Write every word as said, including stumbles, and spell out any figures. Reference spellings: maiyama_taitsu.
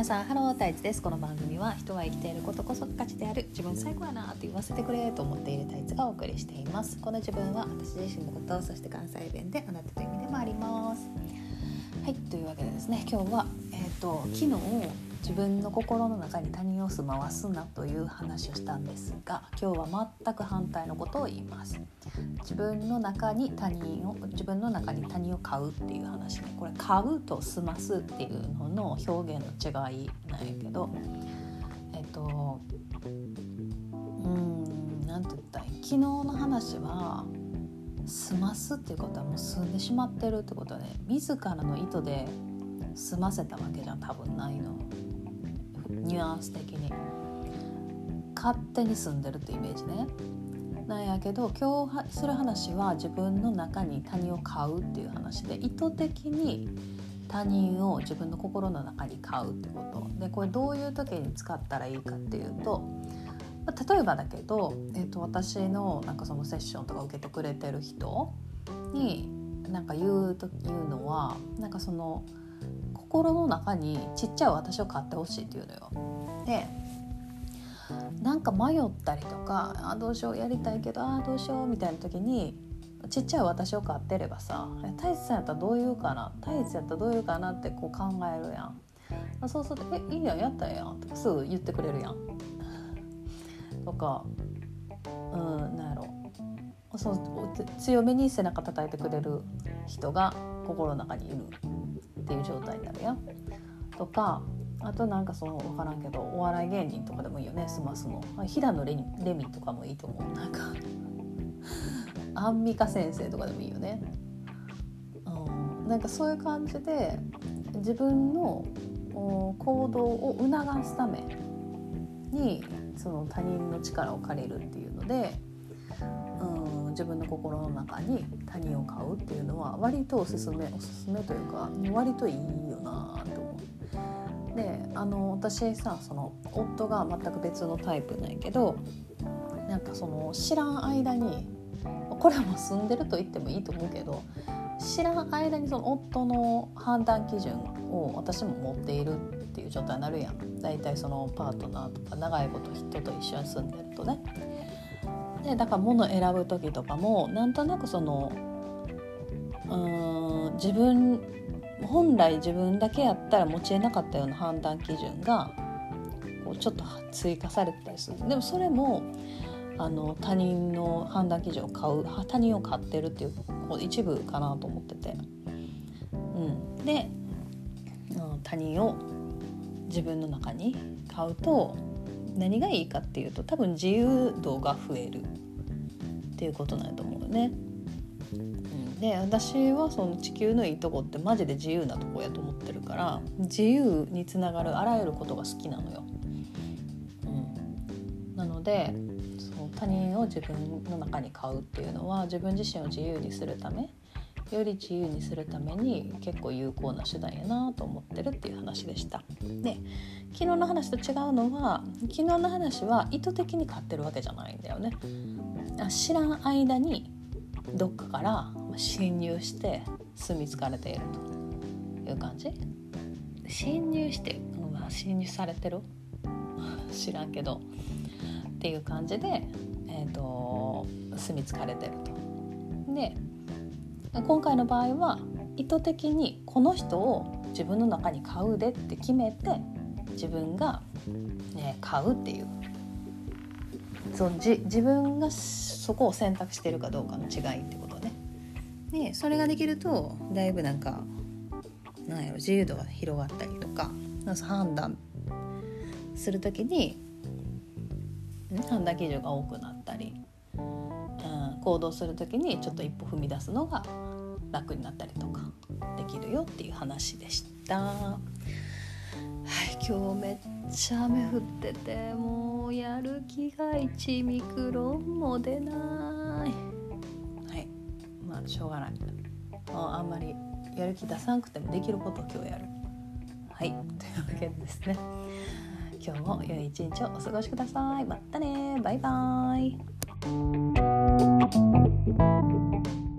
皆さんハロー、太一です。この番組は人は生きていることこそ価値である、自分最高やなと言わせてくれと思っている太一がお送りしています。この自分は私自身のこと、そして関西弁であなたという意味でもあります。はい、というわけでですね、今日は、えーと、昨日自分の心の中に他人を住まわすなという話をしたんですが、今日は全く反対のことを言います。自分の中に他人を自分の中に他人を買うっていう話ね。これ買うと住ますっていうのの表現の違いなんやけど、えっとうーんなんて言ったら、昨日の話は住ますっていうことはもう住んでしまってるってことで、ね、自らの意図で住ませたわけじゃ多分ないの。ニュアンス的に勝手に住んでるってイメージね。なんやけど今日する話は自分の中に他人を買うっていう話で、意図的に他人を自分の心の中に買うってことで、これどういう時に使ったらいいかっていうと、例えばだけど、えーと、私のなんかそのセッションとか受けてくれてる人になんか言うと言うのは、なんかその心の中にちっちゃい私を買ってほしいっていうのよ。で、なんか迷ったりとか、あどうしようやりたいけどあどうしようみたいな時にちっちゃい私を買ってればさ、太一さんやったらどう言うかな、太一やったらどう言うかなってこう考えるやん。そうするとえいいやんやったらやんとかすぐ言ってくれるやんとか、うんなんやろ、そう強めに背中叩いてくれる人が心の中にいるっていう状態になるやとか、あとなんかその分からんけどお笑い芸人とかでもいいよね、スマスの平野レミ、レミとかもいいと思う。なんかアンミカ先生とかでもいいよね、うん、なんかそういう感じで自分の行動を促すためにその他人の力を借りるっていうので、うん、自分の心の中に他人を買うっていうのは割とおすすめおすすめというか割といいよなと思う。で、あの私さ、その夫が全く別のタイプなんやけど、なんかその知らん間に、これはもう住んでると言ってもいいと思うけど、知らん間にその夫の判断基準を私も持っているっていう状態になるやん。だいたいそのパートナーとか長いこと人と一緒に住んでるとね。でだから物を選ぶ時とかもなんとなくそのうーん自分本来自分だけやったら持ちえなかったような判断基準がこうちょっと追加されてたりする。でもそれもあの他人の判断基準を買う他人を買ってるっていう一部かなと思ってて、うん、で、うん、他人を自分の中に買うと何がいいかっていうと、多分自由度が増えるっていうことなんだと思うね、うん、で私はその地球のいいとこってマジで自由なとこやと思ってるから、自由につながるあらゆることが好きなのよ、うん、なのでそう他人を自分の中に買うっていうのは自分自身を自由にするため、より自由にするために結構有効な手段やなと思ってるっていう話でした。で、昨日の話と違うのは、昨日の話は意図的に買ってるわけじゃないんだよね。知らん間にどっかから侵入して住み着かれているという感じ。侵入して、うん、侵入されてる知らんけどっていう感じで、えーと、住み着かれてると。で今回の場合は意図的にこの人を自分の中に買うでって決めて自分が、ね、買うっていう、そのじ自分がそこを選択しているかどうかの違いってことね。でそれができるとだいぶなんかなんやろ自由度が広がったりとか、判断するときに判断基準が多くなったり、行動するときにちょっと一歩踏み出すのが楽になったりとかできるよっていう話でした。はい、今日めっちゃ雨降ってて、もうやる気がいちミクロンも出ない。はい、まあしょうがない。あんまりやる気出さなくてもできることを今日やる。はい、というわけでですね。今日も良い一日をお過ごしください。またね。バイバイ。Thank you.